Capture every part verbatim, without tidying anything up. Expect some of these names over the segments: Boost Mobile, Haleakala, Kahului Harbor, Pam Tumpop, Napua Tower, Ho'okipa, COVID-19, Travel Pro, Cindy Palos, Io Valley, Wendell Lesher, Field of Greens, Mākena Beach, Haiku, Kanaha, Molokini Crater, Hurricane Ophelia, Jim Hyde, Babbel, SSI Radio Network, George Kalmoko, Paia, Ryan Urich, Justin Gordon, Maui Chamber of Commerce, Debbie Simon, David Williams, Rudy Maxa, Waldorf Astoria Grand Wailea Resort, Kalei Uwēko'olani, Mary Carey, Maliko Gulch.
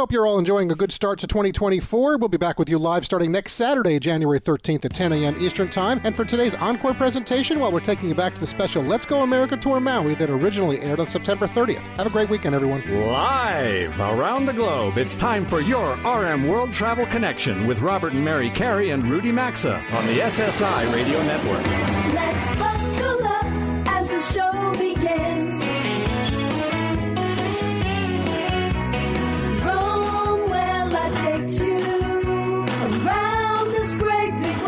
hope you're all enjoying a good start to twenty twenty-four. We'll be back with you live starting next Saturday, January thirteenth at ten a.m. Eastern Time. And for today's encore presentation, well, we're taking you back to the special Let's Go America Tour Maui that originally aired on September thirtieth. Have a great weekend, everyone. Live around the globe, it's time for your R M World Travel Connection with Robert and Mary Carey and Rudy Maxa on the S S I Radio Network. Let's buckle up as the show begins. Rome, well, I take you around this great big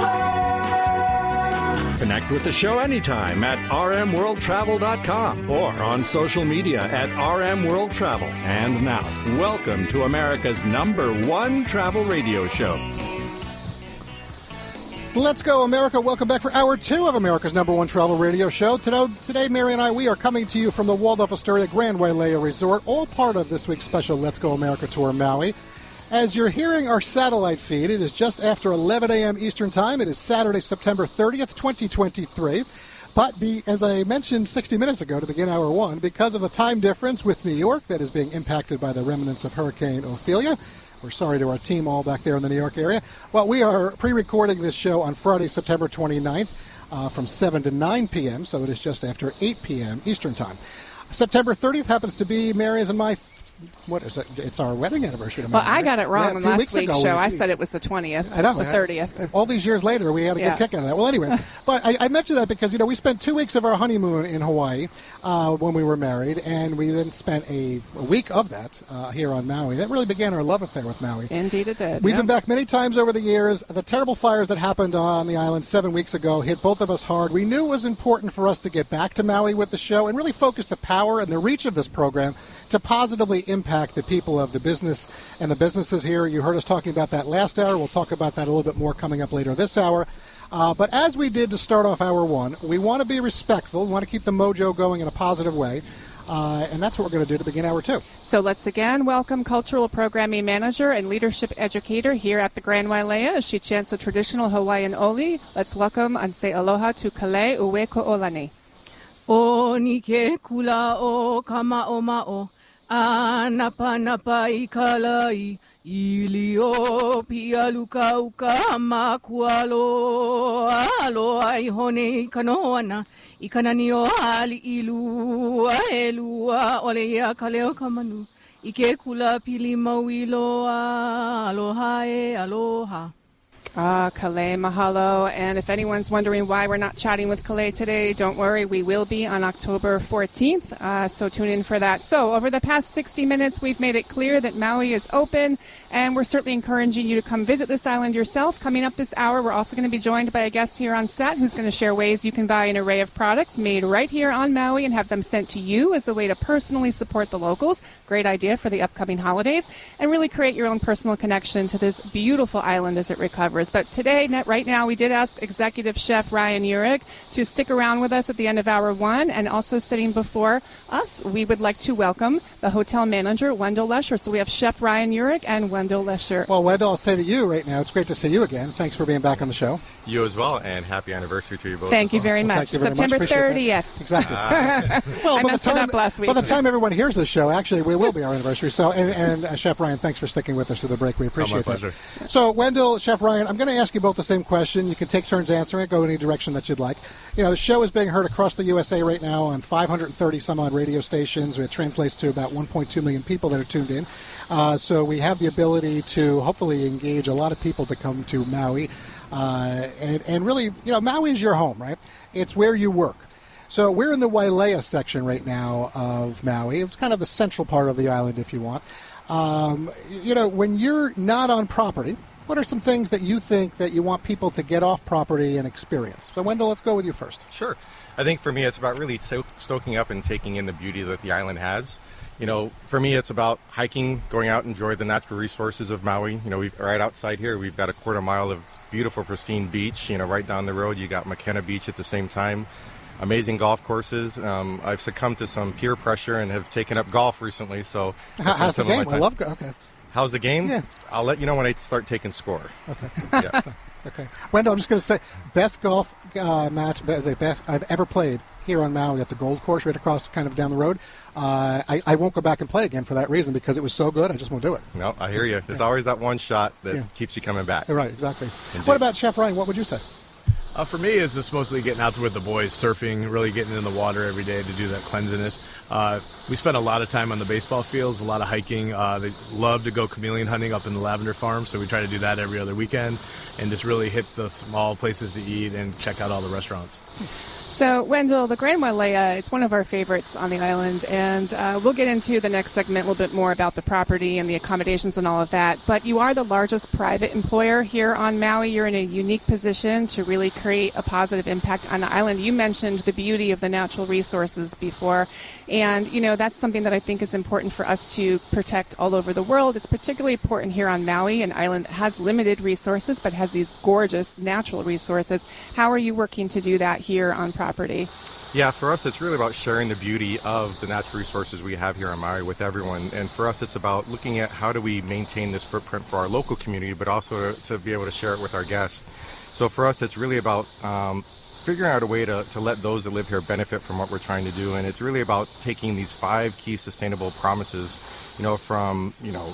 world. Connect with the show anytime at r m world travel dot com or on social media at R M World Travel. And now, welcome to America's number one travel radio show. Let's Go America. Welcome back for Hour two of America's number one travel radio show. Today, Mary and I, we are coming to you from the Waldorf Astoria Grand Wailea Resort, all part of this week's special Let's Go America Tour Maui. As you're hearing our satellite feed, it is just after eleven a.m. Eastern Time. It is Saturday, September thirtieth, twenty twenty-three. But be, as I mentioned sixty minutes ago to begin Hour one, because of the time difference with New York that is being impacted by the remnants of Hurricane Ophelia, we're sorry to our team all back there in the New York area. Well, we are pre-recording this show on Friday, September twenty-ninth uh, from seven to nine p.m., so it is just after eight p.m. Eastern Time. September thirtieth happens to be Mary's and my, th- what is it? It's our wedding anniversary tomorrow. Well, I got it wrong yeah, on last week's ago, show. I said it was the twentieth. I know. It's the thirtieth. I, all these years later, we had a yeah. good kick out of that. Well, anyway, but I, I mentioned that because, you know, we spent two weeks of our honeymoon in Hawaii uh, when we were married, and we then spent a, a week of that uh, here on Maui. That really began our love affair with Maui. Indeed it did. We've yep. been back many times over the years. The terrible fires that happened on the island seven weeks ago hit both of us hard. We knew it was important for us to get back to Maui with the show and really focus the power and the reach of this program to positively impact the people of the business and the businesses here. You heard us talking about that last hour. We'll talk about that a little bit more coming up later this hour. Uh, but as we did to start off Hour one, we want to be respectful. We want to keep the mojo going in a positive way. Uh, and that's what we're going to do to begin Hour two. So let's again welcome Cultural Programming Manager and Leadership Educator here at the Grand Wailea as she chants the traditional Hawaiian oli. Let's welcome and say aloha to Kalei Uwēko'olani. O nike kula o kama o ma'o. Anapa napa ikalai ilio pia luka uka makualo aloa ihone ikanoana ikananio ali ilua elua olea kaleo kamanu ike kula pili mauiloa aloha e aloha. Ah, Kalei, mahalo. And if anyone's wondering why we're not chatting with Kalei today, don't worry. We will be on October fourteenth, uh, so tune in for that. So over the past sixty minutes, we've made it clear that Maui is open, and we're certainly encouraging you to come visit this island yourself. Coming up this hour, we're also going to be joined by a guest here on set who's going to share ways you can buy an array of products made right here on Maui and have them sent to you as a way to personally support the locals. Great idea for the upcoming holidays. And really create your own personal connection to this beautiful island as it recovers. But today, right now, we did ask Executive Chef Ryan Urich to stick around with us at the end of Hour one. And also sitting before us, we would like to welcome the hotel manager, Wendell Lesher. So we have Chef Ryan Urich and Wendell Lesher. Well, Wendell, I'll say to you right now, it's great to see you again. Thanks for being back on the show. You as well, and happy anniversary to you both. Thank you well. very well, much. You very September thirtieth. Exactly. Uh, well, I by messed the time, it up last week. By the time everyone hears this show, actually, we will be our anniversary. So, And, and uh, Chef Ryan, thanks for sticking with us through the break. We appreciate it. Oh, my pleasure. That. So, Wendell, Chef Ryan, I'm going to ask you both the same question. You can take turns answering it, go any direction that you'd like. You know, the show is being heard across the U S A right now on five hundred thirty some odd radio stations. It translates to about one point two million people that are tuned in. Uh, so we have the ability to hopefully engage a lot of people to come to Maui. Uh, and, and really, you know, Maui is your home, right? It's where you work. So we're in the Wailea section right now of Maui. It's kind of the central part of the island, if you want. Um, you know, when you're not on property, what are some things that you think that you want people to get off property and experience? So, Wendell, let's go with you first. Sure. I think for me, it's about really stoking up and taking in the beauty that the island has. You know, for me, it's about hiking, going out, enjoy the natural resources of Maui. You know, we've, right outside here, we've got a quarter mile of beautiful, pristine beach. You know, right down the road, you got Mākena Beach at the same time. Amazing golf courses. Um, I've succumbed to some peer pressure and have taken up golf recently. So, how's the game? I love golf. Okay. How's the game? Yeah. I'll let you know when I start taking score. Okay. Yeah. Okay. Wendell, I'm just going to say, best golf uh, match that I've ever played here on Maui at the Gold Course, right across kind of down the road. Uh, I, I won't go back and play again for that reason, because it was so good, I just won't do it. No, I hear you. There's yeah. always that one shot that yeah. keeps you coming back. Right, exactly. Indeed. What about Chef Ryan? What would you say? Uh, for me, it's just mostly getting out with the boys, surfing, really getting in the water every day to do that cleansiness. Uh, we spent a lot of time on the baseball fields, a lot of hiking. Uh, they love to go chameleon hunting up in the lavender farm, so we try to do that every other weekend and just really hit the small places to eat and check out all the restaurants. So, Wendell, the Grand Wailea, it's one of our favorites on the island, and uh, we'll get into the next segment a little bit more about the property and the accommodations and all of that, but you are the largest private employer here on Maui. You're in a unique position to really create a positive impact on the island. You mentioned the beauty of the natural resources before, and, you know, that's something that I think is important for us to protect all over the world. It's particularly important here on Maui, an island that has limited resources but has these gorgeous natural resources. How are you working to do that here on property? Yeah, for us, it's really about sharing the beauty of the natural resources we have here on Maui with everyone. And for us, it's about looking at how do we maintain this footprint for our local community, but also to be able to share it with our guests. So for us, it's really about um, figuring out a way to, to let those that live here benefit from what we're trying to do. And it's really about taking these five key sustainable promises, you know, from, you know,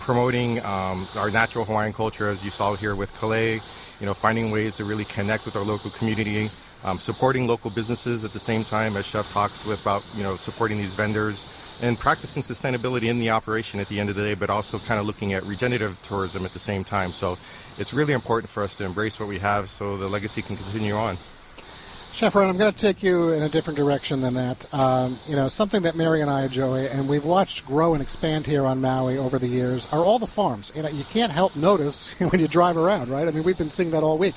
promoting um, our natural Hawaiian culture, as you saw here with Kalei, you know, finding ways to really connect with our local community, Um, supporting local businesses at the same time as Chef talks with about, you know, supporting these vendors and practicing sustainability in the operation at the end of the day, but also kind of looking at regenerative tourism at the same time. So it's really important for us to embrace what we have so the legacy can continue on. Chef Ron, I'm going to take you in a different direction than that. Um, you know, something that Mary and I, Joey, and we've watched grow and expand here on Maui over the years are all the farms. You know, you can't help notice when you drive around, right? I mean, we've been seeing that all week.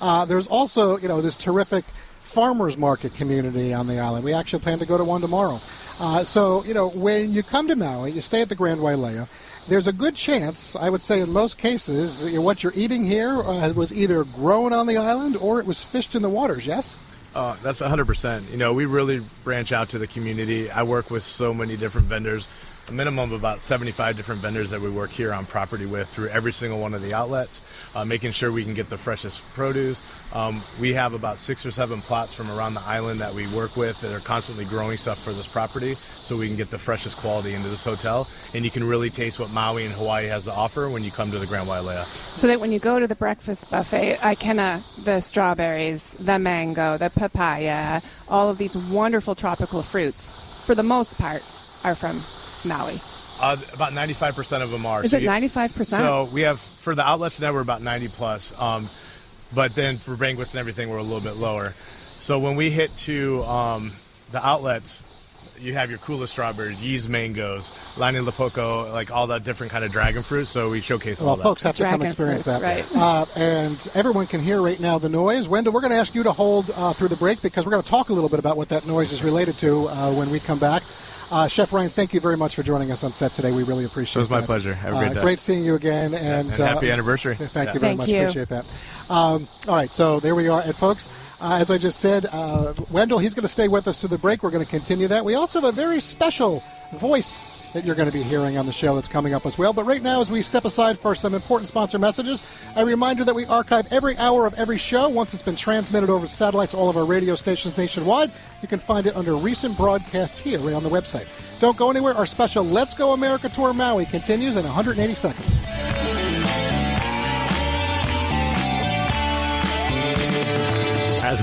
Uh, there's also, you know, this terrific farmers market community on the island. We actually plan to go to one tomorrow. Uh, so, you know, when you come to Maui, you stay at the Grand Wailea, there's a good chance, I would say in most cases, you know, what you're eating here uh, was either grown on the island or it was fished in the waters, yes? Uh, that's one hundred percent. You know, we really branch out to the community. I work with so many different vendors, a minimum of about seventy-five different vendors that we work here on property with through every single one of the outlets, uh, making sure we can get the freshest produce. Um, we have about six or seven plots from around the island that we work with that are constantly growing stuff for this property so we can get the freshest quality into this hotel. And you can really taste what Maui and Hawaii has to offer when you come to the Grand Wailea. So that when you go to the breakfast buffet, I can, uh, the strawberries, the mango, the papaya, all of these wonderful tropical fruits, for the most part, are from Maui. Uh, about ninety-five percent of them are. Is it ninety-five percent? So we have, for the outlets now, we're about ninety plus. Um, but then for banquets and everything, we're a little bit lower. So when we hit to um, the outlets, you have your Kula strawberries, yeast mangoes, Lani Lepoko, like all that different kind of dragon fruit. So we showcase well, all that. Well, folks have to dragon come experience fruits, that. Right. Uh, and everyone can hear right now the noise. Wendell, we're going to ask you to hold uh, through the break because we're going to talk a little bit about what that noise is related to uh, when we come back. Uh, Chef Ryan, thank you very much for joining us on set today. We really appreciate it. It was my that. pleasure. Have a great day. Uh, great seeing you again. And, and happy uh, anniversary. Thank yeah. you very thank much. You. Appreciate that. Um, all right, so there we are. And, folks, uh, as I just said, uh, Wendell, he's going to stay with us through the break. We're going to continue that. We also have a very special voice that you're going to be hearing on the show that's coming up as well. But right now, as we step aside for some important sponsor messages, a reminder that we archive every hour of every show once it's been transmitted over satellite to all of our radio stations nationwide. You can find it under recent broadcasts here right on the website. Don't go anywhere. Our special Let's Go America Tour Maui continues in one hundred eighty seconds. As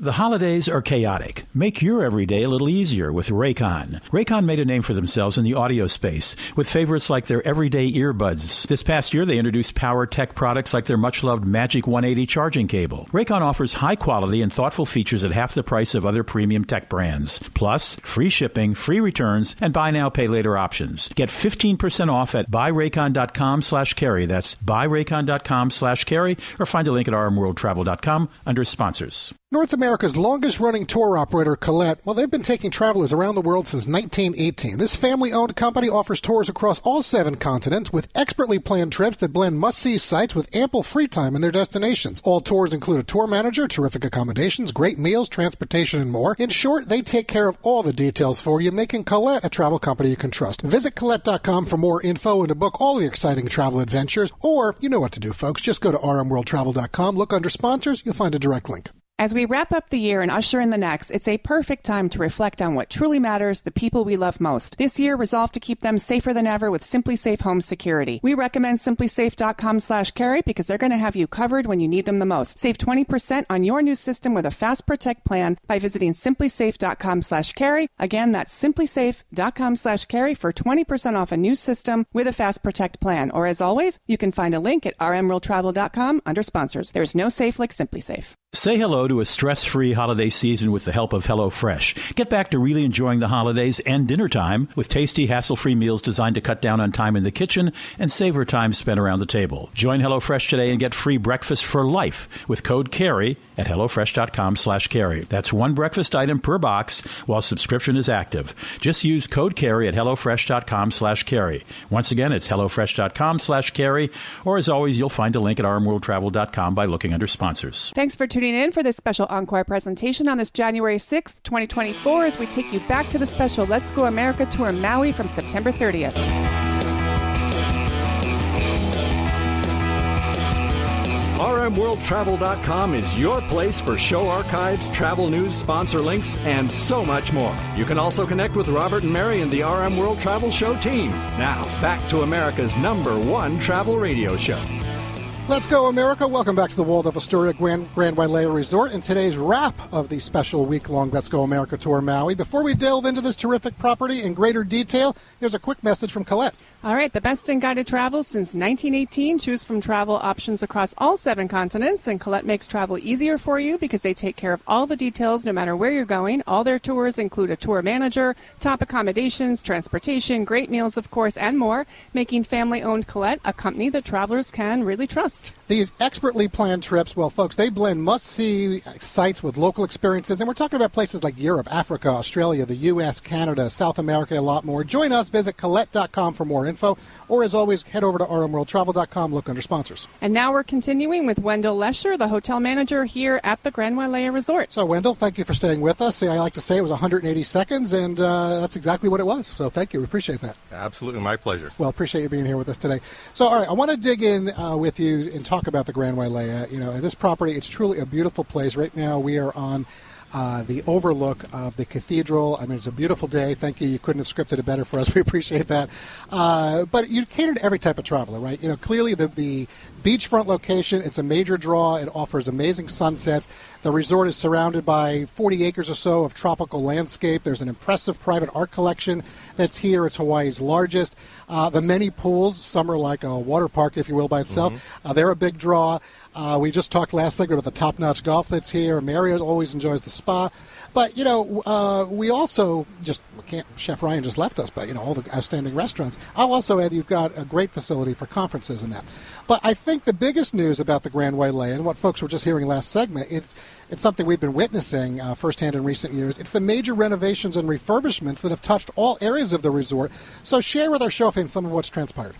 The holidays are chaotic. Make your everyday a little easier with Raycon. Raycon made a name for themselves in the audio space with favorites like their everyday earbuds. This past year, they introduced power tech products like their much-loved Magic one eighty charging cable. Raycon offers high-quality and thoughtful features at half the price of other premium tech brands. Plus, free shipping, free returns, and buy now, pay later options. Get fifteen percent off at buyraycon.com slash carry. That's buyraycon.com slash carry, or find a link at r m world travel dot com under sponsors. North America's longest-running tour operator, Colette, well, they've been taking travelers around the world since nineteen eighteen. This family-owned company offers tours across all seven continents with expertly planned trips that blend must-see sites with ample free time in their destinations. All tours include a tour manager, terrific accommodations, great meals, transportation, and more. In short, they take care of all the details for you, making Colette a travel company you can trust. Visit Colette dot com for more info and to book all the exciting travel adventures. Or, you know what to do, folks. Just go to R M World Travel dot com, look under sponsors, you'll find a direct link. As we wrap up the year and usher in the next, it's a perfect time to reflect on what truly matters, the people we love most. This year, resolve to keep them safer than ever with Simply Safe Home Security. We recommend simply safe dot com slash carry because they're going to have you covered when you need them the most. Save twenty percent on your new system with a Fast Protect plan by visiting simply safe dot com slash carry. Again, that's simply safe dot com slash carry for twenty percent off a new system with a Fast Protect plan. Or as always, you can find a link at R M World Travel dot com under sponsors. There's no safe like Simply Safe. Say hello to a stress-free holiday season with the help of HelloFresh. Get back to really enjoying the holidays and dinner time with tasty, hassle-free meals designed to cut down on time in the kitchen and savor time spent around the table. Join HelloFresh today and get free breakfast for life with code CARRY at HelloFresh dot com slash carry. That's one breakfast item per box while subscription is active. Just use code CARRY at HelloFresh dot com slash carry. Once again, it's HelloFresh dot com slash carry, or as always, you'll find a link at R M World Travel dot com by looking under sponsors. Thanks for tuning Tuning in for this special encore presentation on this January sixth, twenty twenty-four, as we take you back to the special Let's Go America Tour Maui from September thirtieth. R M World Travel dot com is your place for show archives, travel news, sponsor links, and so much more. You can also connect with Robert and Mary and the R M World Travel Show team. Now, back to America's number one travel radio show. Let's go, America. Welcome back to the Waldorf Astoria Grand, Grand Wailea Resort and today's wrap of the special week-long Let's Go America Tour Maui. Before we delve into this terrific property in greater detail, here's a quick message from Colette. All right. The best in guided travel since nineteen eighteen. Choose from travel options across all seven continents, and Colette makes travel easier for you because they take care of all the details no matter where you're going. All their tours include a tour manager, top accommodations, transportation, great meals, of course, and more, making family-owned Colette a company that travelers can really trust. These expertly planned trips, well, folks, they blend must-see sites with local experiences, and we're talking about places like Europe, Africa, Australia, the U S, Canada, South America, a lot more. Join us. Visit Colette dot com for more info, or as always, head over to R M World Travel dot com, look under sponsors. And now we're continuing with Wendell Lesher, the hotel manager here at the Grand Wailea Resort. So, Wendell, thank you for staying with us. See, I like to say it was one hundred eighty seconds, and uh, that's exactly what it was, so thank you. We appreciate that. Absolutely. My pleasure. Well, appreciate you being here with us today. So, all right, I want to dig in uh, with you and talk about the Grand Wailea. You know, this property, it's truly a beautiful place. Right now we are on uh, the overlook of the cathedral. I mean, it's a beautiful day. Thank you. You couldn't have scripted it better for us. We appreciate that. Uh, but you cater to every type of traveler, right? You know, clearly the, the beachfront location, it's a major draw. It offers amazing sunsets. The resort is surrounded by forty acres or so of tropical landscape. There's an impressive private art collection that's here. It's Hawaii's largest. Uh, the many pools, some are like a water park, if you will, by itself. Mm-hmm. Uh, they're a big draw. Uh, we just talked last segment about the top-notch golf that's here. Mary always enjoys the spa. But, you know, uh, we also just we can't – Chef Ryan just left us, but, you know, all the outstanding restaurants. I'll also add you've got a great facility for conferences and that. But I think the biggest news about the Grand Wailea and what folks were just hearing last segment, it's, it's something we've been witnessing uh, firsthand in recent years. It's the major renovations and refurbishments that have touched all areas of the resort. So share with our show fans some of what's transpired.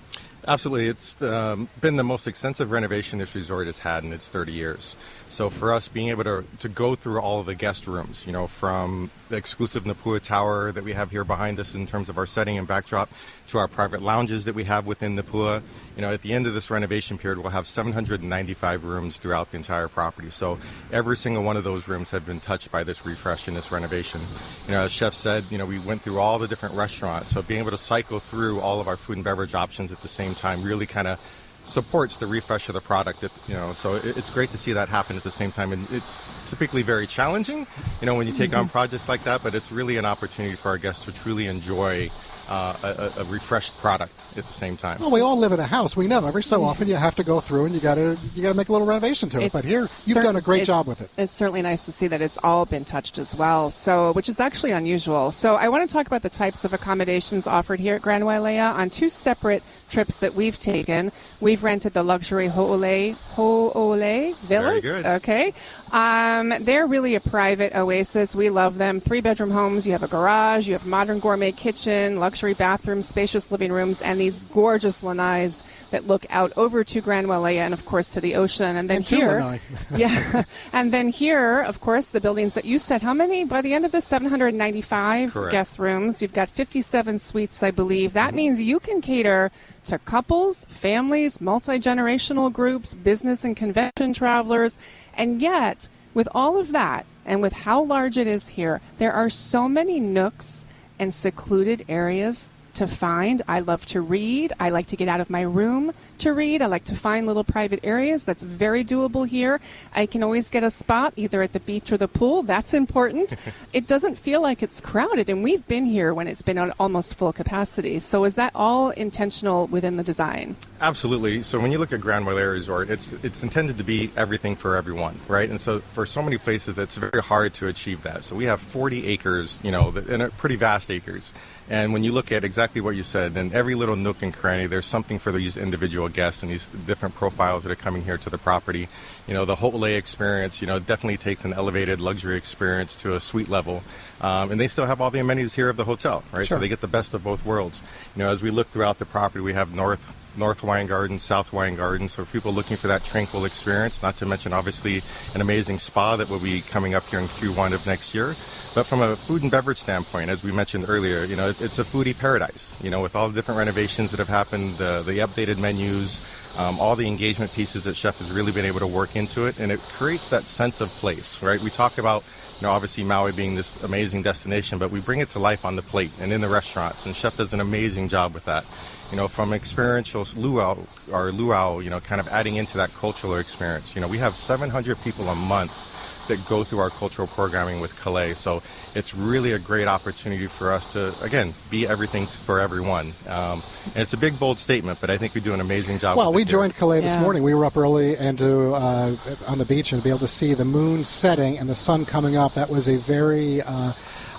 Absolutely. It's um, been the most extensive renovation this resort has had in its thirty years. So for us, being able to, to go through all of the guest rooms, you know, from the exclusive Napua Tower that we have here behind us in terms of our setting and backdrop to our private lounges that we have within Napua, you know, at the end of this renovation period, we'll have seven hundred ninety-five rooms throughout the entire property. So every single one of those rooms have been touched by this refresh and this renovation. You know, as Chef said, you know, we went through all the different restaurants. So being able to cycle through all of our food and beverage options at the same time really kind of supports the refresh of the product, that, you know, so it, it's great to see that happen at the same time. And it's typically very challenging, you know, when you take mm-hmm. on projects like that, but it's really an opportunity for our guests to truly enjoy Uh, a, a refreshed product at the same time. Well, we all live in a house. We know every so often you have to go through and you gotta you gotta make a little renovation to it. It's but here you've certain, done a great it, job with it. It's certainly nice to see that it's all been touched as well. So, which is actually unusual. So, I want to talk about the types of accommodations offered here at Grand Wailea on two separate trips that we've taken. We've rented the luxury Ho'olei Ho'olei villas. Very good. Okay, um, they're really a private oasis. We love them. Three bedroom homes. You have a garage. You have modern gourmet kitchen. Luxury bathrooms, spacious living rooms, and these gorgeous lanais that look out over to Grand Wailea and, of course, to the ocean. And then and here, yeah, and then here, of course, the buildings that you said. How many by the end of this? seven hundred ninety-five Correct. Guest rooms. You've got fifty-seven suites, I believe. That mm-hmm. means you can cater to couples, families, multi-generational groups, business and convention travelers, and yet with all of that and with how large it is here, there are so many nooks and secluded areas to find. I love to read. I like to get out of my room to read. I like to find little private areas. That's very doable here. I can always get a spot either at the beach or the pool. That's important. It doesn't feel like it's crowded, and we've been here when it's been on almost full capacity. So is that all intentional within the design? Absolutely. So when you look at Grand Wailea Resort, it's it's intended to be everything for everyone, right? And so for so many places, it's very hard to achieve that. So we have forty acres, you know, and pretty vast acres. And when you look at exactly what you said, in every little nook and cranny, there's something for these individual guests and these different profiles that are coming here to the property. You know, the Ho'olei experience, you know, definitely takes an elevated luxury experience to a suite level. Um, and they still have all the amenities here of the hotel, right? Sure. So they get the best of both worlds. You know, as we look throughout the property, we have north, North Hawaiian Gardens, South Hawaiian Gardens, so for people looking for that tranquil experience, not to mention, obviously, an amazing spa that will be coming up here in Q one of next year. But from a food and beverage standpoint, as we mentioned earlier, you know, it's a foodie paradise, you know, with all the different renovations that have happened, the, the updated menus, um, all the engagement pieces that Chef has really been able to work into it, and it creates that sense of place, right? We talk about, you know, obviously Maui being this amazing destination, but we bring it to life on the plate and in the restaurants, and Chef does an amazing job with that. You know, from experiential luau or luau, you know, kind of adding into that cultural experience. You know, we have seven hundred people a month that go through our cultural programming with Kalei. So it's really a great opportunity for us to, again, be everything for everyone. Um, and it's a big, bold statement, but I think we do an amazing job. Well, we joined Kalei this yeah. morning. We were up early and to uh, on the beach and to be able to see the moon setting and the sun coming up. That was a very... Uh,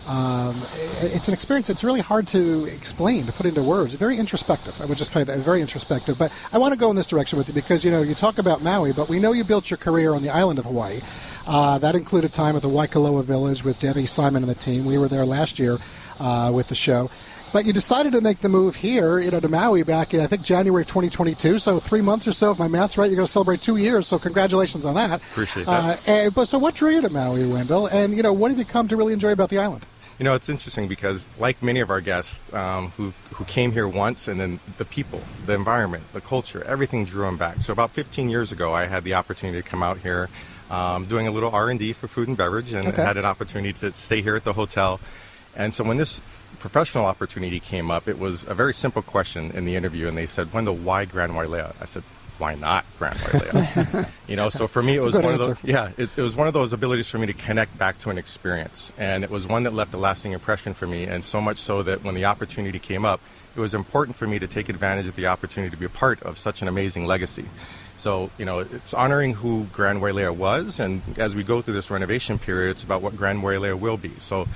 Um, it's an experience that's really hard to explain, to put into words. Very introspective. I would just say that, very introspective. But I want to go in this direction with you because, you know, you talk about Maui, but we know you built your career on the island of Hawaii. Uh, that included time at the Waikoloa Village with Debbie Simon and the team. We were there last year uh, with the show. But you decided to make the move here, you know, to Maui back in, I think, January of twenty twenty-two. So three months or so, if my math's right, you're going to celebrate two years. So congratulations on that. Appreciate that. Uh, and, but so what drew you to Maui, Wendell? And, you know, what have you come to really enjoy about the island? You know, it's interesting because, like many of our guests um, who who came here once, and then the people, the environment, the culture, everything drew them back. So about fifteen years ago, I had the opportunity to come out here, um, doing a little R and D for food and beverage, and okay. had an opportunity to stay here at the hotel. And so when this professional opportunity came up, it was a very simple question in the interview, and they said, "Wendell, why Grand Wailea?" I said, "Why not Grand Wailea?" You know, so for me, it was one answer. of those. Yeah, it, it was one of those abilities for me to connect back to an experience, and it was one that left a lasting impression for me. And so much so that when the opportunity came up, it was important for me to take advantage of the opportunity to be a part of such an amazing legacy. So, you know, it's honoring who Grand Wailea was, and as we go through this renovation period, it's about what Grand Wailea will be. So,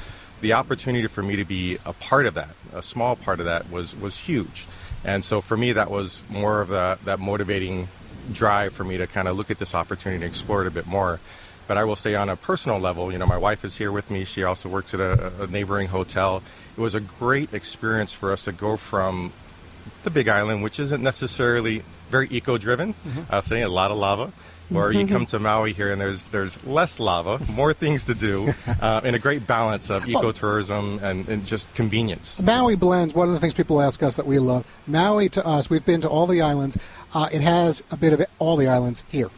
the opportunity for me to be a part of that, a small part of that, was was huge. And so for me, that was more of the, that motivating drive for me to kind of look at this opportunity and explore it a bit more. But I will say on a personal level, you know, my wife is here with me. She also works at a, a neighboring hotel. It was a great experience for us to go from the Big Island, which isn't necessarily very eco-driven. Mm-hmm. I'll say a lot of lava. Or you come to Maui here and there's there's less lava, more things to do, uh, and a great balance of ecotourism and, and just convenience. Maui blends, one of the things people ask us that we love, Maui to us, we've been to all the islands, uh, it has a bit of it, all the islands here.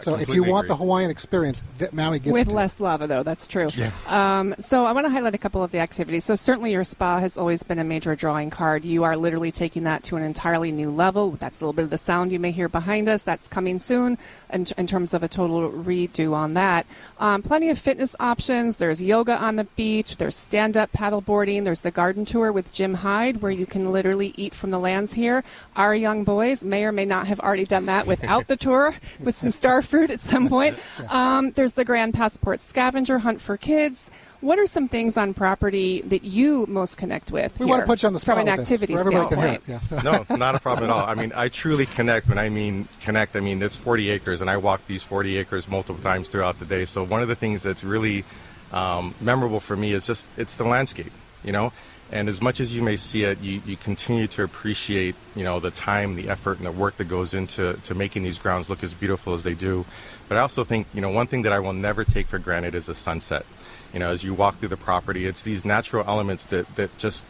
So if you want agree. the Hawaiian experience, that Maui gives With less it. lava, though. That's true. Yeah. Um, so I want to highlight a couple of the activities. So certainly your spa has always been a major drawing card. You are literally taking that to an entirely new level. That's a little bit of the sound you may hear behind us. That's coming soon in, in terms of a total redo on that. Um, plenty of fitness options. There's yoga on the beach. There's stand-up paddle boarding. There's the garden tour with Jim Hyde, where you can literally eat from the lands here. Our young boys may or may not have already done that without the tour, with some star fruit at some point. Um, there's the Grand Passport Scavenger Hunt for kids. What are some things on property that you most connect with? We here, want to put you on the spot from an activity standpoint. Yeah. No, not a problem at all. I mean, I truly connect. When I mean connect, I mean there's forty acres, and I walk these forty acres multiple times throughout the day. So one of the things that's really um, memorable for me is just it's the landscape, you know. And as much as you may see it, you, you continue to appreciate, you know, the time, the effort, and the work that goes into to making these grounds look as beautiful as they do. But I also think, you know, one thing that I will never take for granted is a sunset. You know, as you walk through the property, it's these natural elements that, that just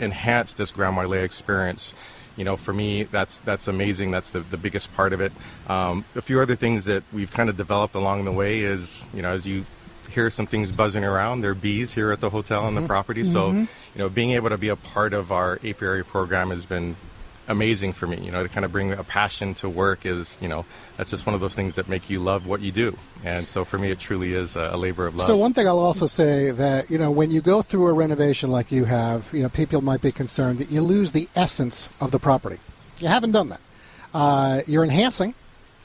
enhance this Grand Wailea experience. You know, for me, that's that's amazing. That's the, the biggest part of it. Um, a few other things that we've kind of developed along the way is, you know, as you hear some things buzzing around, there are bees here at the hotel and mm-hmm. the property. So, mm-hmm. you know, being able to be a part of our apiary program has been amazing for me. You know, to kind of bring a passion to work is, you know, that's just one of those things that make you love what you do. And so for me, it truly is a labor of love. So one thing I'll also say that, you know, when you go through a renovation like you have, you know, people might be concerned that you lose the essence of the property. You haven't done that. Uh, you're enhancing.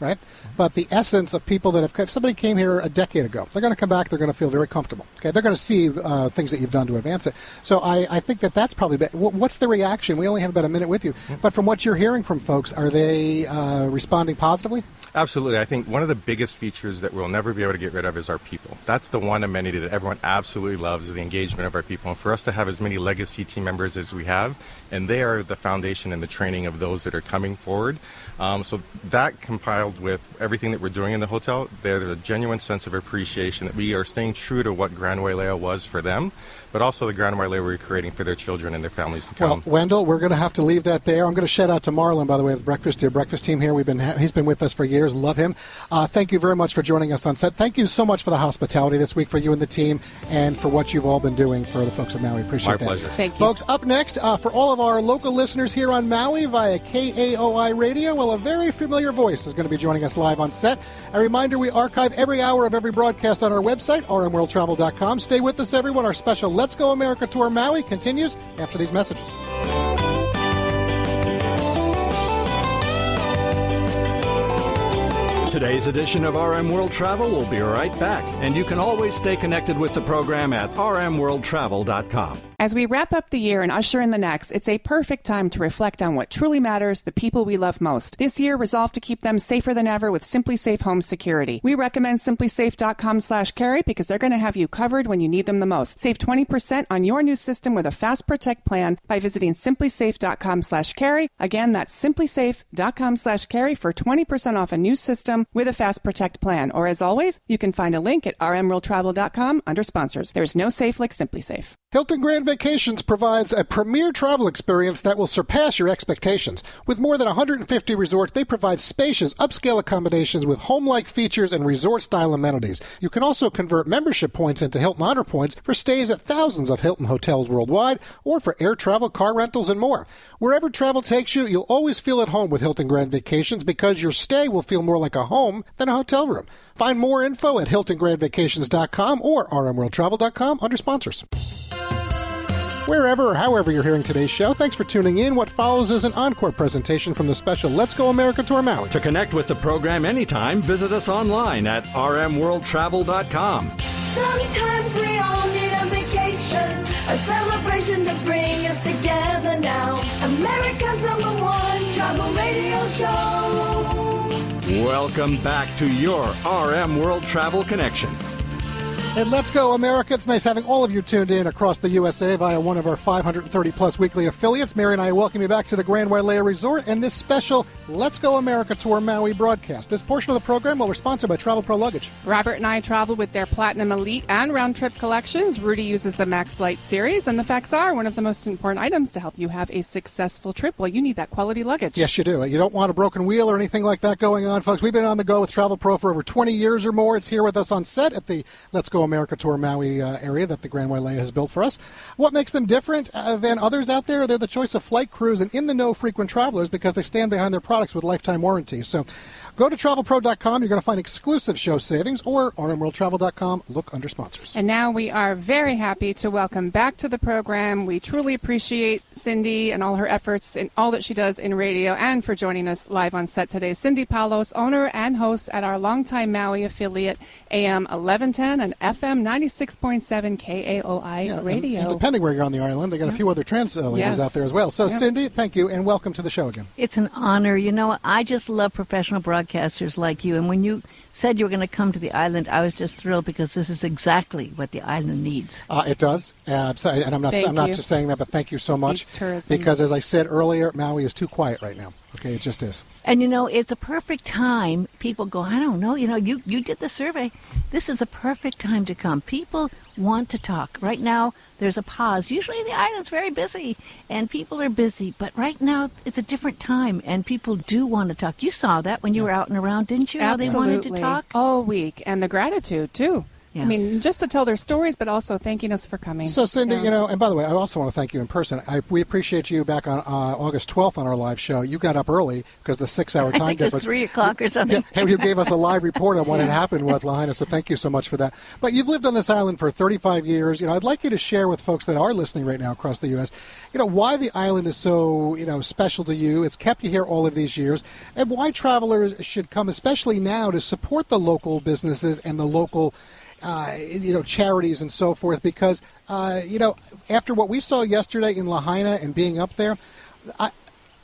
Right? But the essence of people that have, if somebody came here a decade ago, they're going to come back, they're going to feel very comfortable. Okay, they're going to see uh, things that you've done to advance it. So I, I think that that's probably, been, what's the reaction? We only have about a minute with you. But from what you're hearing from folks, are they uh, responding positively? Absolutely. I think one of the biggest features that we'll never be able to get rid of is our people. That's the one amenity that everyone absolutely loves, is the engagement of our people. And for us to have as many legacy team members as we have, and they are the foundation and the training of those that are coming forward. Um, so that compiled with everything that we're doing in the hotel, there's a genuine sense of appreciation that we are staying true to what Grand Wailea was for them, but also the Grand Wailea we're creating for their children and their families to come. Well, Wendell, we're going to have to leave that there. I'm going to shout out to Marlon, by the way, of the breakfast, the breakfast team here. We've been he's been with us for years. Love him. Uh, thank you very much for joining us on set. Thank you so much for the hospitality this week for you and the team, and for what you've all been doing for the folks of Maui. Appreciate My that. My pleasure. Thank you, folks. Up next, uh, for all of our local listeners here on Maui via K A O I Radio, well, a very familiar voice is going to be joining us live on set. A reminder: we archive every hour of every broadcast on our website, R M World Travel dot com. Stay with us, everyone. Our special Let's Go America Tour Maui continues after these messages. Today's edition of R M World Travel will be right back, and you can always stay connected with the program at R M World Travel dot com. As we wrap up the year and usher in the next, it's a perfect time to reflect on what truly matters, the people we love most. This year, resolve to keep them safer than ever with Simply Safe Home Security. We recommend simply safe dot com slash carry because they're going to have you covered when you need them the most. Save twenty percent on your new system with a Fast Protect plan by visiting simply safe dot com slash carry. Again, that's simply safe dot com slash carry for twenty percent off a new system with a Fast Protect plan. Or as always, you can find a link at R M World Travel dot com under sponsors. There's no safe like Simply Safe. Hilton Grand Vacations provides a premier travel experience that will surpass your expectations. With more than one hundred fifty resorts, they provide spacious, upscale accommodations with home-like features and resort-style amenities. You can also convert membership points into Hilton Honor Points for stays at thousands of Hilton hotels worldwide, or for air travel, car rentals, and more. Wherever travel takes you, you'll always feel at home with Hilton Grand Vacations because your stay will feel more like a home than a hotel room. Find more info at Hilton Grand Vacations dot com or R M World Travel dot com under sponsors. Wherever or however you're hearing today's show, thanks for tuning in. What follows is an encore presentation from the special Let's Go America Tour Maui. To connect with the program anytime, visit us online at R M World Travel dot com. Sometimes we all need a vacation, a celebration to bring us together now. America's number one travel radio show. Welcome back to your R M World Travel Connection. And let's go, America. It's nice having all of you tuned in across the U S A via one of our five hundred thirty plus weekly affiliates. Mary and I welcome you back to the Grand Wailea Resort and this special Let's Go America Tour Maui broadcast. This portion of the program, well, we're sponsored by Travel Pro Luggage. Robert and I travel with their Platinum Elite and Round Trip collections. Rudy uses the Max Light series, and the facts are one of the most important items to help you have a successful trip. Well, you need that quality luggage. Yes, you do. You don't want a broken wheel or anything like that going on, folks. We've been on the go with Travel Pro for over twenty years or more. It's here with us on set at the Let's Go America Tour Maui uh, area that the Grand Wailea has built for us. What makes them different uh, than others out there? They're the choice of flight crews and in-the-know frequent travelers because they stand behind their products with lifetime warranties. So go to travel pro dot com. You're going to find exclusive show savings, or R M world travel dot com. Look under sponsors. And now we are very happy to welcome back to the program. We truly appreciate Cindy and all her efforts and all that she does in radio, and for joining us live on set today. Cindy Palos, owner and host at our longtime Maui affiliate, A M eleven ten and F M ninety-six point seven K A O I yeah, Radio. And, and depending where you're on the island, they got yeah. a few other translators yes. out there as well. So, yeah. Cindy, thank you, and welcome to the show again. It's an honor. You know, I just love professional broadcasters like you, and when you said you were going to come to the island, I was just thrilled because this is exactly what the island needs. Uh, it does, uh, and I'm not thank I'm not you. just saying that, but thank you so much, because as I said earlier, Maui is too quiet right now. Okay, it just is. And, you know, it's a perfect time. People go, I don't know, you know, you, you did the survey. This is a perfect time to come. People want to talk. Right now, there's a pause. Usually the island's very busy, and people are busy. But right now, it's a different time, and people do want to talk. You saw that when you yeah. were out and around, didn't you? Absolutely. How they wanted to talk? All week, and the gratitude, too. Yeah. I mean, just to tell their stories, but also thanking us for coming. So, Cindy, yeah. you know, and by the way, I also want to thank you in person. I, we appreciate you back on uh, August twelfth on our live show. You got up early because the six-hour time I think difference. It was three o'clock or something. Yeah, and you gave us a live report on what had happened with Lahaina, so thank you so much for that. But you've lived on this island for thirty-five years. You know, I'd like you to share with folks that are listening right now across the U S, you know, why the island is so, you know, special to you. It's kept you here all of these years, and why travelers should come, especially now, to support the local businesses and the local Uh, you know, charities and so forth, because, uh, you know, after what we saw yesterday in Lahaina and being up there, I,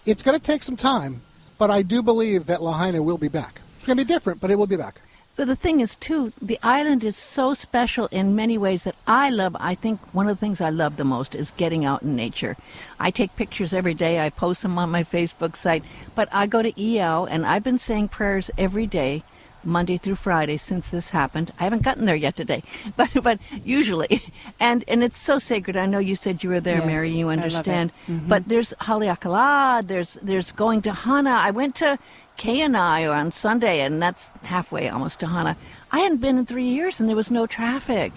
it's going to take some time, but I do believe that Lahaina will be back. It's going to be different, but it will be back. But the thing is, too, the island is so special in many ways that I love. I think one of the things I love the most is getting out in nature. I take pictures every day. I post them on my Facebook site. But I go to E O, and I've been saying prayers every day, Monday through Friday, since this happened. I haven't gotten there yet today, but but usually. And and it's so sacred. I know you said you were there, yes, Mary, you understand. Mm-hmm. But there's Haleakala, there's there's going to Hana. I went to K and I on Sunday, and that's halfway almost to Hana. I hadn't been in three years, and there was no traffic.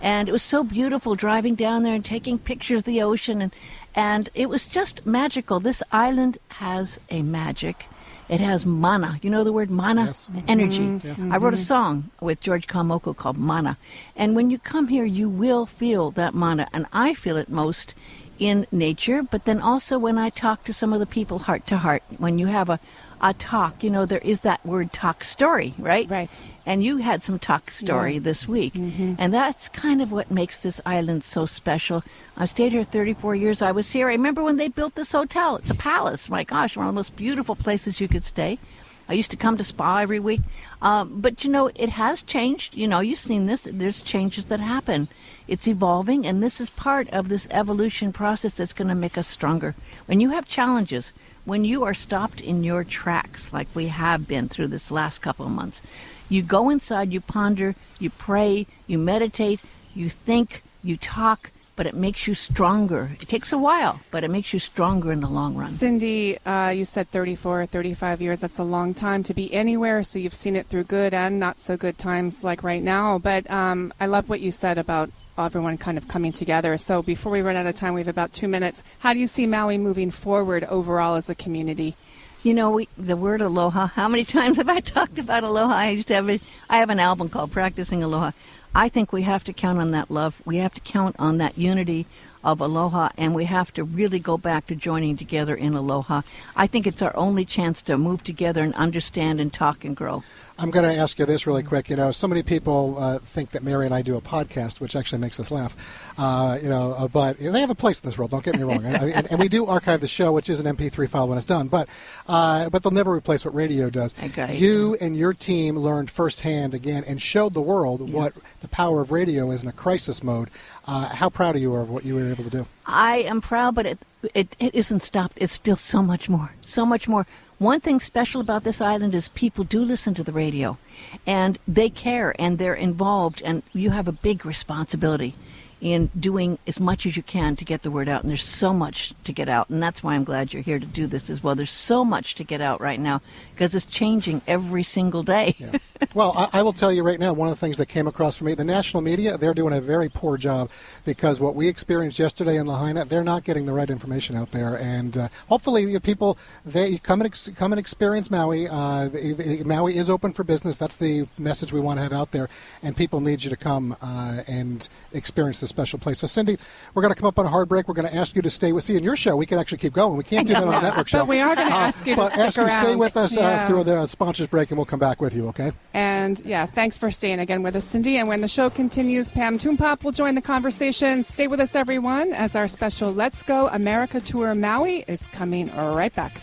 And it was so beautiful driving down there and taking pictures of the ocean. And, and it was just magical. This island has a magic. It has mana. You know the word mana? Yes. Energy. Mm-hmm. Yeah. Mm-hmm. I wrote a song with George Kalmoko called Mana. And when you come here, you will feel that mana. And I feel it most in nature, but then also when I talk to some of the people heart to heart. When you have a, a talk, you know, there is that word talk story, right? Right. And you had some talk story yeah. this week. Mm-hmm. And that's kind of what makes this island so special. I've stayed here thirty-four years. I was here. I remember when they built this hotel. It's a palace. My gosh, one of the most beautiful places you could stay. I used to come to spa every week. Um, but, you know, it has changed. You know, you've seen this. There's changes that happen. It's evolving, and this is part of this evolution process that's going to make us stronger. When you have challenges, when you are stopped in your tracks, like we have been through this last couple of months, you go inside, you ponder, you pray, you meditate, you think, you talk, but it makes you stronger. It takes a while, but it makes you stronger in the long run. Cindy, uh, you said thirty-four, thirty-five years. That's a long time to be anywhere, so you've seen it through good and not so good times like right now. But um, I love what you said about everyone kind of coming together. So before we run out of time, we have about two minutes. How do you see Maui moving forward overall as a community? You know, we, the word aloha, how many times have I talked about aloha? I used to have a, I have an album called Practicing Aloha. I think we have to count on that love. We have to count on that unity, of Aloha, and we have to really go back to joining together in Aloha. I think it's our only chance to move together and understand and talk and grow. I'm going to ask you this really quick. You know, so many people uh, think that Mary and I do a podcast, which actually makes us laugh. Uh, you know, uh, but you know, they have a place in this world. Don't get me wrong. I, I, and, and we do archive the show, which is an M P three file when it's done. But uh, but they'll never replace what radio does. Okay. You and your team learned firsthand again and showed the world yeah. what the power of radio is in a crisis mode. Uh, how proud are you of what you were able to do? I am proud, but it it, it isn't stopped. It's still so much more, so much more. One thing special about this island is people do listen to the radio, and they care, and they're involved, and you have a big responsibility in doing as much as you can to get the word out, and there's so much to get out, and that's why I'm glad you're here to do this as well. There's so much to get out right now because it's changing every single day. Yeah. Well, I, I will tell you right now, one of the things that came across for me, the national media, they're doing a very poor job because what we experienced yesterday in Lahaina, they're not getting the right information out there, and uh, hopefully the people, they come and, ex- come and experience Maui. Uh, the, the, Maui is open for business. That's the message we want to have out there, and people need you to come uh, and experience this special place. So, Cindy, we're going to come up on a hard break. We're going to ask you to stay with us. See, in your show, we can actually keep going. We can't do that on a network show. But we are going to uh, ask you to stick ask around. But ask you to stay with us yeah. after the sponsors break, and we'll come back with you, okay? And, yeah, thanks for staying again with us, Cindy. And when the show continues, Pam Tumpop will join the conversation. Stay with us, everyone, as our special Let's Go America Tour Maui is coming right back.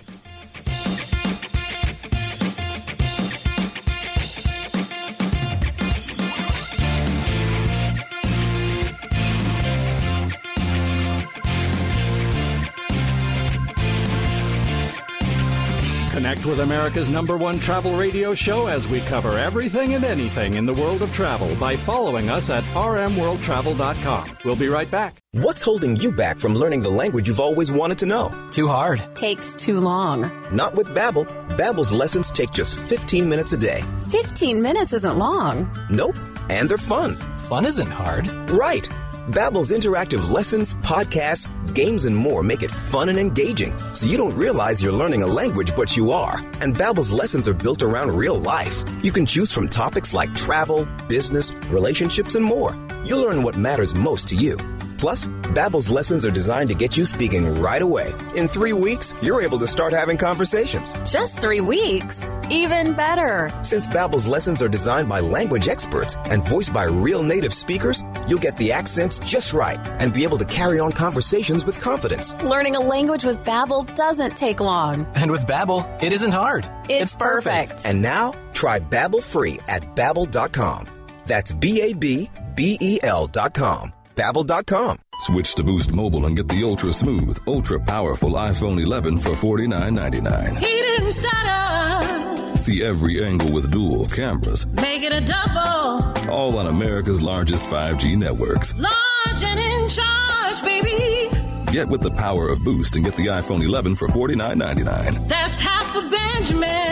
Connect with America's number one travel radio show as we cover everything and anything in the world of travel by following us at r m world travel dot com. We'll be right back. What's holding you back from learning the language you've always wanted to know? Too hard. Takes too long. Not with Babbel. Babbel's lessons take just fifteen minutes a day. fifteen minutes isn't long. Nope. And they're fun. Fun isn't hard. Right. Babbel's interactive lessons, podcasts, games, and more make it fun and engaging, so you don't realize you're learning a language, but you are. And Babbel's lessons are built around real life. You can choose from topics like travel, business, relationships, and more. You'll learn what matters most to you. Plus, Babbel's lessons are designed to get you speaking right away. In three weeks, you're able to start having conversations. Just three weeks? Even better. Since Babbel's lessons are designed by language experts and voiced by real native speakers, you'll get the accents just right and be able to carry on conversations with confidence. Learning a language with Babbel doesn't take long. And with Babbel, it isn't hard. It's, it's perfect. perfect. And now, try Babbel free at babbel dot com. That's B A B B E L dot com. Babbel dot com. Switch to Boost Mobile and get the ultra smooth, ultra powerful iPhone eleven for forty-nine ninety-nine. He didn't stutter. See every angle with dual cameras. Make it a double. All on America's largest five G networks. Large and in charge, baby. Get with the power of Boost and get the iPhone eleven for forty-nine ninety-nine. That's half a Benjamin.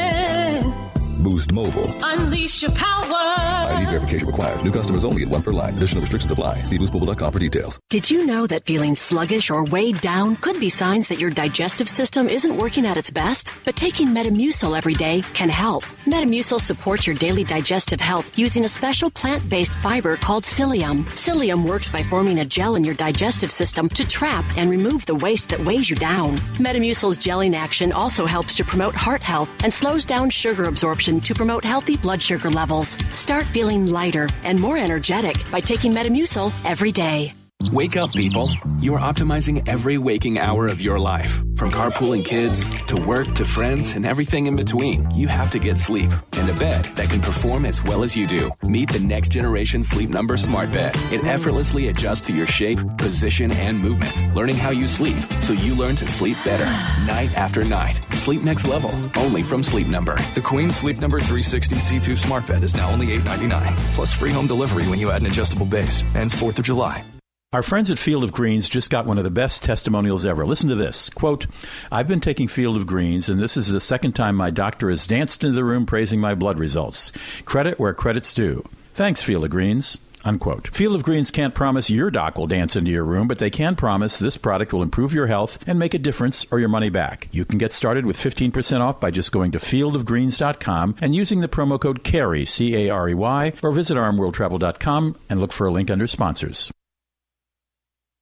Boost Mobile. Unleash your power. I D verification required. New customers only at one per line. Additional restrictions apply. See boost mobile dot com for details. Did you know that feeling sluggish or weighed down could be signs that your digestive system isn't working at its best? But taking Metamucil every day can help. Metamucil supports your daily digestive health using a special plant-based fiber called psyllium. Psyllium works by forming a gel in your digestive system to trap and remove the waste that weighs you down. Metamucil's gelling action also helps to promote heart health and slows down sugar absorption to promote healthy blood sugar levels. Start feeling lighter and more energetic by taking Metamucil every day. Wake up, people. You're optimizing every waking hour of your life. From carpooling kids to work to friends and everything in between, you have to get sleep and a bed that can perform as well as you do. Meet the next generation Sleep Number smart bed. It effortlessly adjusts to your shape, position, and movements, learning how you sleep so you learn to sleep better night after night. Sleep next level, only from Sleep Number. The Queen Sleep Number three sixty C two smart bed is now only eight ninety-nine, plus free home delivery when you add an adjustable base. Ends fourth of July. Our friends at Field of Greens just got one of the best testimonials ever. Listen to this. Quote, I've been taking Field of Greens, and this is the second time my doctor has danced into the room praising my blood results. Credit where credit's due. Thanks, Field of Greens. Unquote. Field of Greens can't promise your doc will dance into your room, but they can promise this product will improve your health and make a difference or your money back. You can get started with fifteen percent off by just going to field of greens dot com and using the promo code CAREY, C A R E Y, or visit r m world travel dot com and look for a link under sponsors.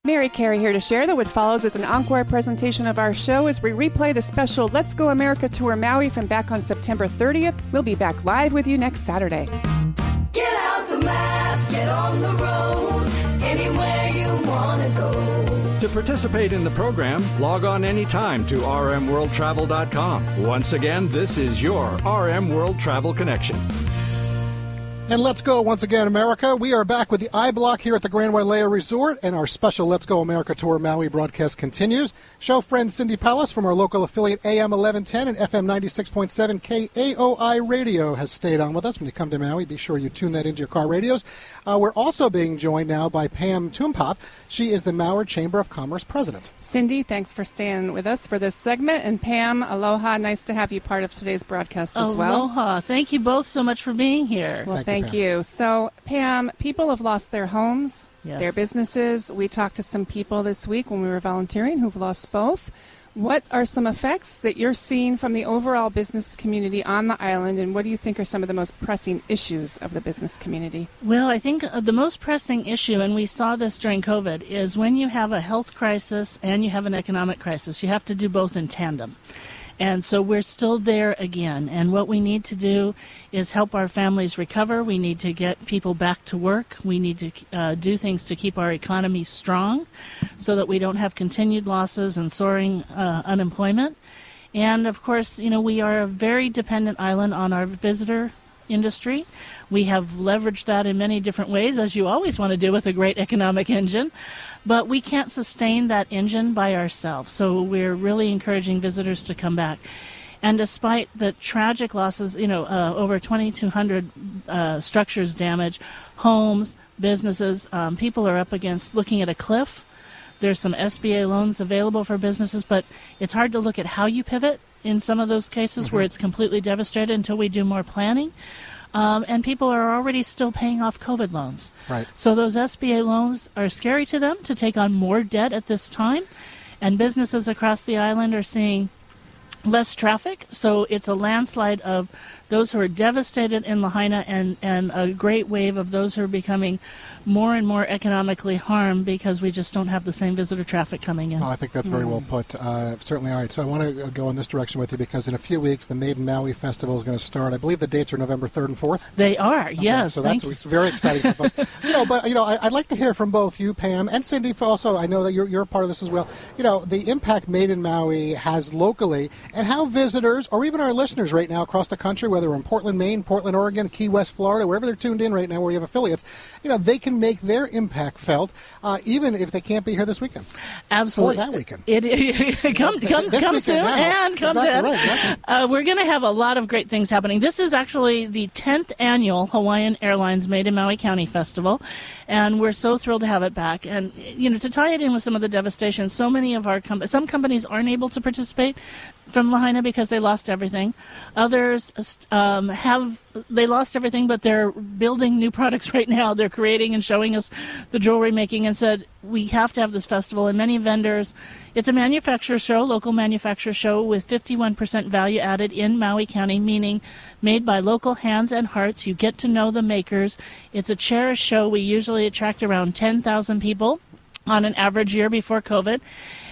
Mary Carey here to share that what follows is an encore presentation of our show as we replay the special Let's Go America Tour Maui from back on September thirtieth. We'll be back live with you next Saturday. Get out the map, get on the road, anywhere you want to go. To participate in the program, log on anytime to r m world travel dot com. Once again, this is your R M World Travel Connection. And let's go once again, America. We are back with the I-Block here at the Grand Wailea Resort, and our special Let's Go America Tour Maui broadcast continues. Show friend Cindy Palos from our local affiliate A M eleven ten and F M ninety-six point seven K A O I Radio has stayed on with us. When you come to Maui, be sure you tune that into your car radios. Uh, we're also being joined now by Pam Tumpop. She is the Maui Chamber of Commerce President. Cindy, thanks for staying with us for this segment. And Pam, aloha. Nice to have you part of today's broadcast as aloha. well. Aloha. Thank you both so much for being here. Well, thank you. Thank you. So, Pam, people have lost their homes, yes. their businesses. We talked to some people this week when we were volunteering who've lost both. What are some effects that you're seeing from the overall business community on the island, and what do you think are some of the most pressing issues of the business community? Well, I think the most pressing issue, and we saw this during COVID, is when you have a health crisis and you have an economic crisis, you have to do both in tandem. And so we're still there again. And what we need to do is help our families recover. We need to get people back to work. We need to uh, do things to keep our economy strong so that we don't have continued losses and soaring uh, unemployment. And, of course, you know, we are a very dependent island on our visitor industry. We have leveraged that in many different ways, as you always want to do with a great economic engine, but we can't sustain that engine by ourselves. So we're really encouraging visitors to come back. And despite the tragic losses, you know, uh, over twenty-two hundred uh, structures damaged, homes, businesses, um, people are up against looking at a cliff. There's some S B A loans available for businesses, but it's hard to look at how you pivot in some of those cases mm-hmm. where it's completely devastated until we do more planning. Um, and people are already still paying off COVID loans. Right. So those S B A loans are scary to them to take on more debt at this time. And businesses across the island are seeing less traffic. So it's a landslide of those who are devastated in Lahaina and, and a great wave of those who are becoming more and more economically harmed because we just don't have the same visitor traffic coming in. Well, I think that's very mm. well put. Uh, certainly. All right. So I want to go in this direction with you because in a few weeks, the Maiden Maui Festival is going to start. I believe the dates are November third and fourth. They are. Okay. Yes. So that's it's very exciting for folks. You know, but, you know, I, I'd like to hear from both you, Pam, and Cindy also. I know that you're, you're a part of this as well. You know, the impact Maiden Maui has locally and how visitors or even our listeners right now across the country, whether in Portland, Maine, Portland, Oregon, Key West, Florida, wherever they're tuned in right now where you have affiliates, you know, they can make their impact felt, uh, even if they can't be here this weekend. Absolutely. Or that weekend. It, it, it, come come, come soon now. and come exactly then. Right, exactly. uh, we're going to have a lot of great things happening. This is actually the tenth annual Hawaiian Airlines Maiden Maui County Festival, and we're so thrilled to have it back. And, you know, to tie it in with some of the devastation, so many of our com- some companies aren't able to participate from Lahaina because they lost everything. Others um, have they lost everything, but they're building new products right now. They're creating and showing us the jewelry making and said, we have to have this festival. And many vendors, it's a manufacturer show, local manufacturer show with fifty-one percent value added in Maui County, meaning made by local hands and hearts. You get to know the makers. It's a cherished show. We usually attract around ten thousand people on an average year before COVID.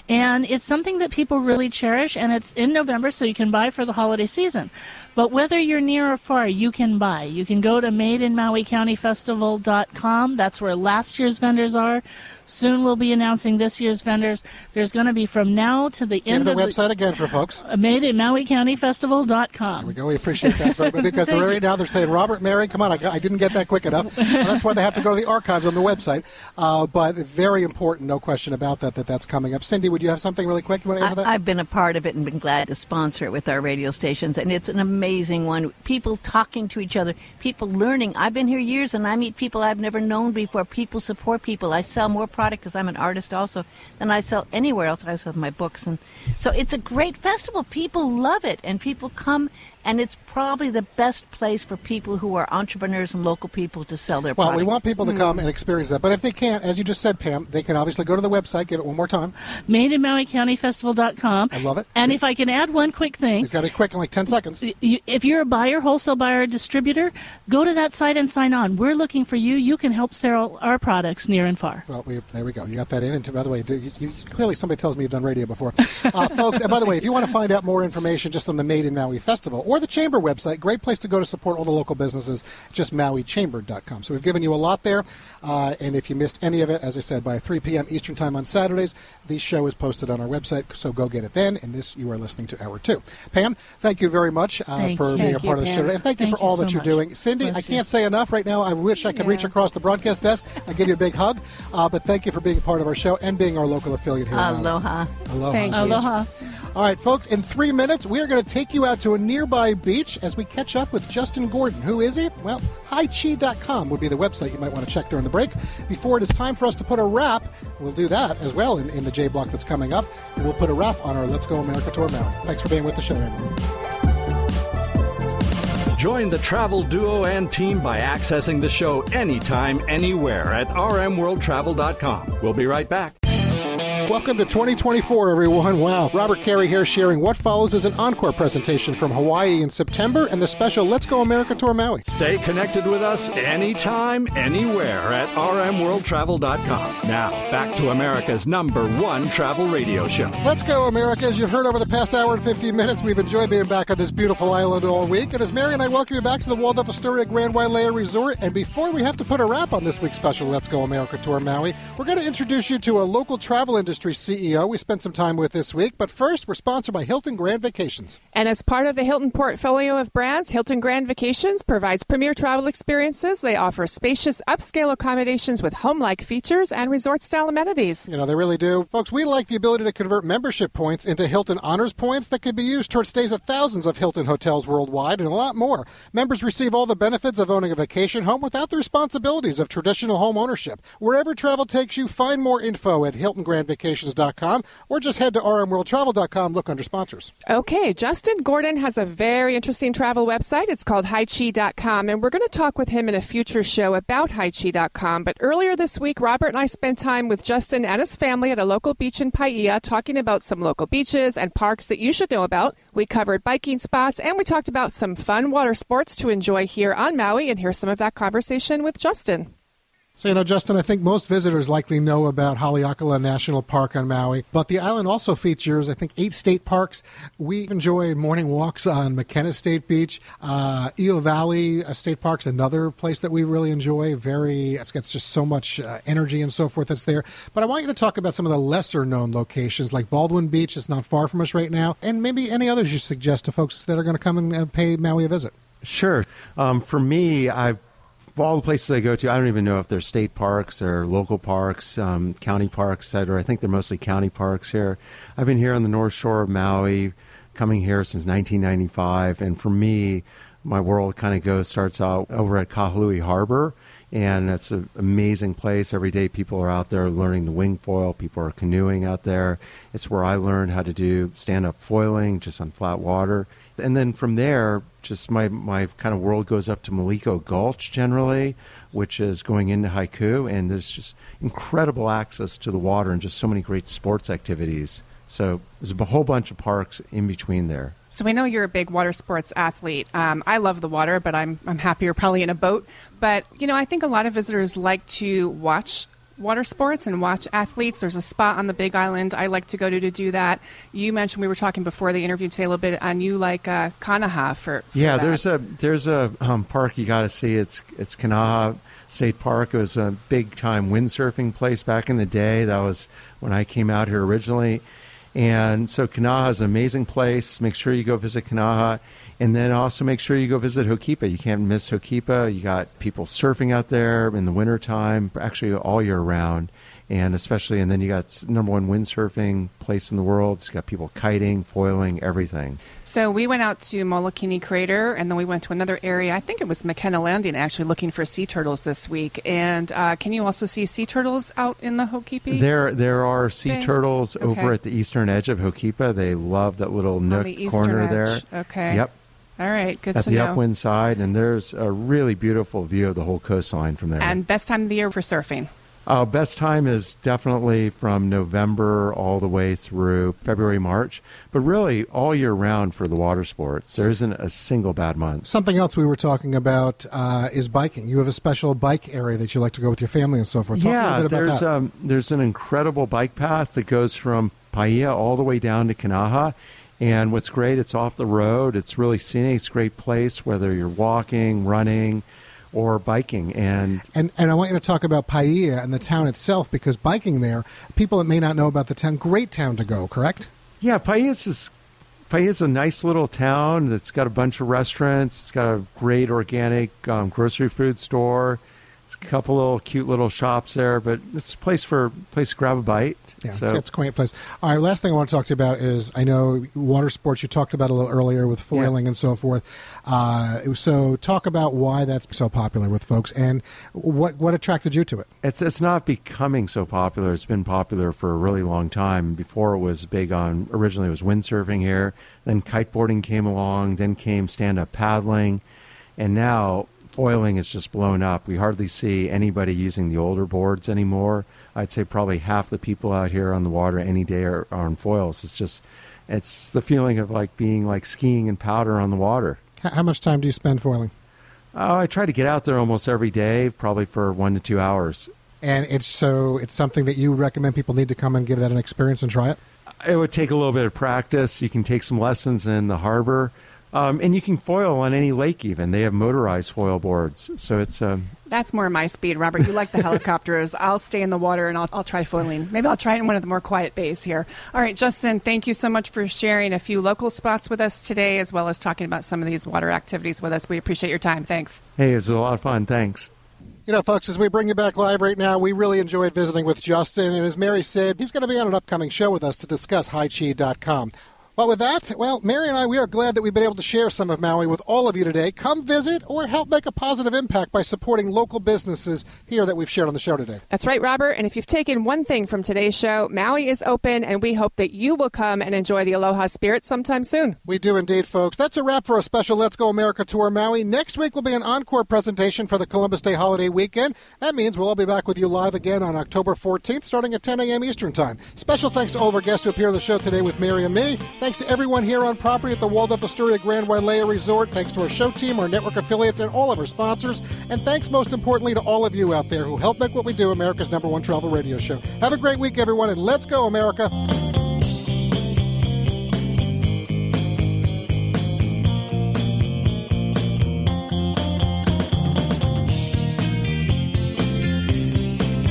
And it's something that people really cherish, and it's in November, so you can buy for the holiday season. But whether you're near or far, you can buy. You can go to made in maui county festival dot com. That's where last year's vendors are. Soon we'll be announcing this year's vendors. There's going to be from now to the end of the... Give the website again for folks. made in maui county festival dot com. There we go. We appreciate that, very much because right now they're saying, Robert, Mary, come on, I, I didn't get that quick enough. Well, that's why they have to go to the archives on the website. Uh, but very important, no question about that, that that's coming up. Cindy, would you have something really quick you want to add to that? I've been a part of it and been glad to sponsor it with our radio stations, and it's an amazing one. People talking to each other, people learning. I've been here years, and I meet people I've never known before. People support people. I sell more product because I'm an artist also than I sell anywhere else. I sell my books, and so it's a great festival. People love it, and people come. And it's probably the best place for people who are entrepreneurs and local people to sell their well, product. Well, we want people to come mm. and experience that. But if they can't, as you just said, Pam, they can obviously go to the website. Give it one more time. Made made in Maui County Festival dot com. I love it. And yeah. if I can add one quick thing. He's got it quick in like ten seconds. If you're a buyer, wholesale buyer, distributor, go to that site and sign on. We're looking for you. You can help sell our products near and far. Well, we, there we go. You got that in. And by the way, you, you, clearly somebody tells me you've done radio before. Uh, folks, and by the way, if you want to find out more information just on the Made in Maui Festival or the Chamber website, great place to go to support all the local businesses, just Maui Chamber dot com. So we've given you a lot there. Uh, and if you missed any of it, as I said, by three p.m. Eastern Time on Saturdays, the show is posted on our website, so go get it then. And this, you are listening to Hour two. Pam, thank you very much uh, for you. being thank a part you, of the Pam. show today. And thank, thank you for you all so that you're much. doing. Cindy, Bless I can't you. say enough right now. I wish I could yeah. reach across the broadcast desk. I give you a big hug. Uh, but thank you for being a part of our show and being our local affiliate here. Aloha. Aloha. Thank you. Aloha. All right, folks, in three minutes, we are going to take you out to a nearby beach as we catch up with Justin Gordon. Who is he? Well, Hi'ichi dot com would be the website you might want to check during the break. Before it is time for us to put a wrap, we'll do that as well in, in the J Block that's coming up. And we'll put a wrap on our Let's Go America Tour Maui. Thanks for being with the show, everyone. Join the travel duo and team by accessing the show anytime, anywhere at r m world travel dot com. We'll be right back. Welcome to twenty twenty-four, everyone. Wow. Robert Carey here sharing what follows as an encore presentation from Hawaii in September and the special Let's Go America Tour Maui. Stay connected with us anytime, anywhere at r m world travel dot com. Now, back to America's number one travel radio show. Let's Go America. As you've heard over the past hour and fifteen minutes, we've enjoyed being back on this beautiful island all week. And as Mary and I welcome you back to the Waldorf Astoria Grand Wailea Resort, and before we have to put a wrap on this week's special Let's Go America Tour Maui, we're going to introduce you to a local travel industry C E O we spent some time with this week. But first, we're sponsored by Hilton Grand Vacations. And as part of the Hilton portfolio of brands, Hilton Grand Vacations provides premier travel experiences. They offer spacious, upscale accommodations with home-like features and resort-style amenities. You know, they really do. Folks, we like the ability to convert membership points into Hilton Honors points that could be used towards stays at thousands of Hilton hotels worldwide and a lot more. Members receive all the benefits of owning a vacation home without the responsibilities of traditional home ownership. Wherever travel takes you, find more info at Hilton Grand Vacations. vacations dot com or just head to r m world travel dot com, look under sponsors. Okay, Justin Gordon has a very interesting travel website. It's called Hi'ichi dot com, and we're going to talk with him in a future show about Hi'ichi dot com. But earlier this week, Robert and I spent time with Justin and his family at a local beach in Paia talking about some local beaches and parks that you should know about. We covered biking spots, and we talked about some fun water sports to enjoy here on Maui, and here's some of that conversation with Justin. So, you know, Justin, I think most visitors likely know about Haleakala National Park on Maui, but the island also features, I think, eight state parks. We enjoy morning walks on Mākena State Beach. Uh, Io Valley State Park's another place that we really enjoy. Very, it's got just so much uh, energy and so forth that's there. But I want you to talk about some of the lesser-known locations, like Baldwin Beach is not far from us right now, and maybe any others you suggest to folks that are going to come and pay Maui a visit. Sure. Um, for me, I've Of all the places I go to, I don't even know if they're state parks or local parks, um, county parks, et cetera. I think they're mostly county parks here. I've been here on the North Shore of Maui, coming here since nineteen ninety-five. And for me, my world kind of goes, starts out over at Kahului Harbor. And it's an amazing place. Every day people are out there learning the wing foil. People are canoeing out there. It's where I learned how to do stand-up foiling just on flat water. And then from there, just my, my kind of world goes up to Maliko Gulch generally, which is going into Haiku. And there's just incredible access to the water and just so many great sports activities. So there's a whole bunch of parks in between there. So we know you're a big water sports athlete. Um, I love the water, but I'm I'm happier probably in a boat. But, you know, I think a lot of visitors like to watch water sports and watch athletes. There's a spot on the Big Island I like to go to to do that. You mentioned, we were talking before the interview today a little bit, and you like uh, Kanaha for, for Yeah, that. there's a there's a um, park you got to see. It's, it's Kanaha State Park. It was a big-time windsurfing place back in the day. That was when I came out here originally. And so Kanaha is an amazing place. Make sure you go visit Kanaha. And then also make sure you go visit Ho'okipa. You can't miss Ho'okipa. You got people surfing out there in the wintertime, actually all year round. And especially, and then you got number one windsurfing place in the world. It's got people kiting, foiling, everything. So we went out to Molokini Crater, and then we went to another area. I think it was Mākena Landing, actually looking for sea turtles this week. And uh, can you also see sea turtles out in the Ho'okipa? There, there are sea okay. turtles okay. over at the eastern edge of Ho'okipa. They love that little nook the corner edge. there. Okay. Yep. All right, good to know. At the upwind side, and there's a really beautiful view of the whole coastline from there. And best time of the year for surfing. Uh, best time is definitely from November all the way through February, March, but really all year round for the water sports. There isn't a single bad month. Something else we were talking about uh, is biking. You have a special bike area that you like to go with your family and so forth. Talk yeah, a bit about there's, that. Um, there's an incredible bike path that goes from Paia all the way down to Kanaha. And what's great, it's off the road. It's really scenic. It's a great place, whether you're walking, running, or biking. And, and and I want you to talk about Paia and the town itself, because biking there, people that may not know about the town, great town to go, correct? Yeah, Paia is Paia's a nice little town that's got a bunch of restaurants. It's got a great organic um, grocery food store. It's a couple little cute little shops there, but it's a place for place to grab a bite. Yeah, so. it's, it's a quaint place. All right, last thing I want to talk to you about is, I know water sports you talked about a little earlier with foiling yeah. and so forth. Uh, so talk about why that's so popular with folks and what what attracted you to it. It's it's not becoming so popular. It's been popular for a really long time. Before it was big on, originally it was windsurfing here, then kiteboarding came along, then came stand-up paddling, and now foiling is just blown up. We hardly see anybody using the older boards anymore. I'd say probably half the people out here on the water any day are, are on foils. It's just, it's the feeling of like being like skiing and powder on the water. How much time do you spend foiling? Oh, I try to get out there almost every day, probably for one to two hours. And it's so it's something that you recommend people need to come and give that an experience and try it? It would take a little bit of practice. You can take some lessons in the harbor. Um, and you can foil on any lake even. They have motorized foil boards. So it's... Um... That's more my speed, Robert. You like the helicopters. I'll stay in the water and I'll, I'll try foiling. Maybe I'll try it in one of the more quiet bays here. All right, Justin, thank you so much for sharing a few local spots with us today, as well as talking about some of these water activities with us. We appreciate your time. Thanks. Hey, it was a lot of fun. Thanks. You know, folks, as we bring you back live right now, we really enjoyed visiting with Justin. And as Mary said, he's going to be on an upcoming show with us to discuss Hi'ichi dot com. Well, with that, well, Mary and I, we are glad that we've been able to share some of Maui with all of you today. Come visit or help make a positive impact by supporting local businesses here that we've shared on the show today. That's right, Robert. And if you've taken one thing from today's show, Maui is open, and we hope that you will come and enjoy the Aloha spirit sometime soon. We do indeed, folks. That's a wrap for a special Let's Go America Tour Maui. Next week will be an encore presentation for the Columbus Day holiday weekend. That means we'll all be back with you live again on October fourteenth, starting at ten a.m. Eastern Time. Special thanks to all of our guests who appear on the show today with Mary and me. Thanks to everyone here on property at the Waldorf Astoria Grand Wailea Resort. Thanks to our show team, our network affiliates, and all of our sponsors. And thanks, most importantly, to all of you out there who help make what we do America's number one travel radio show. Have a great week, everyone, and let's go, America.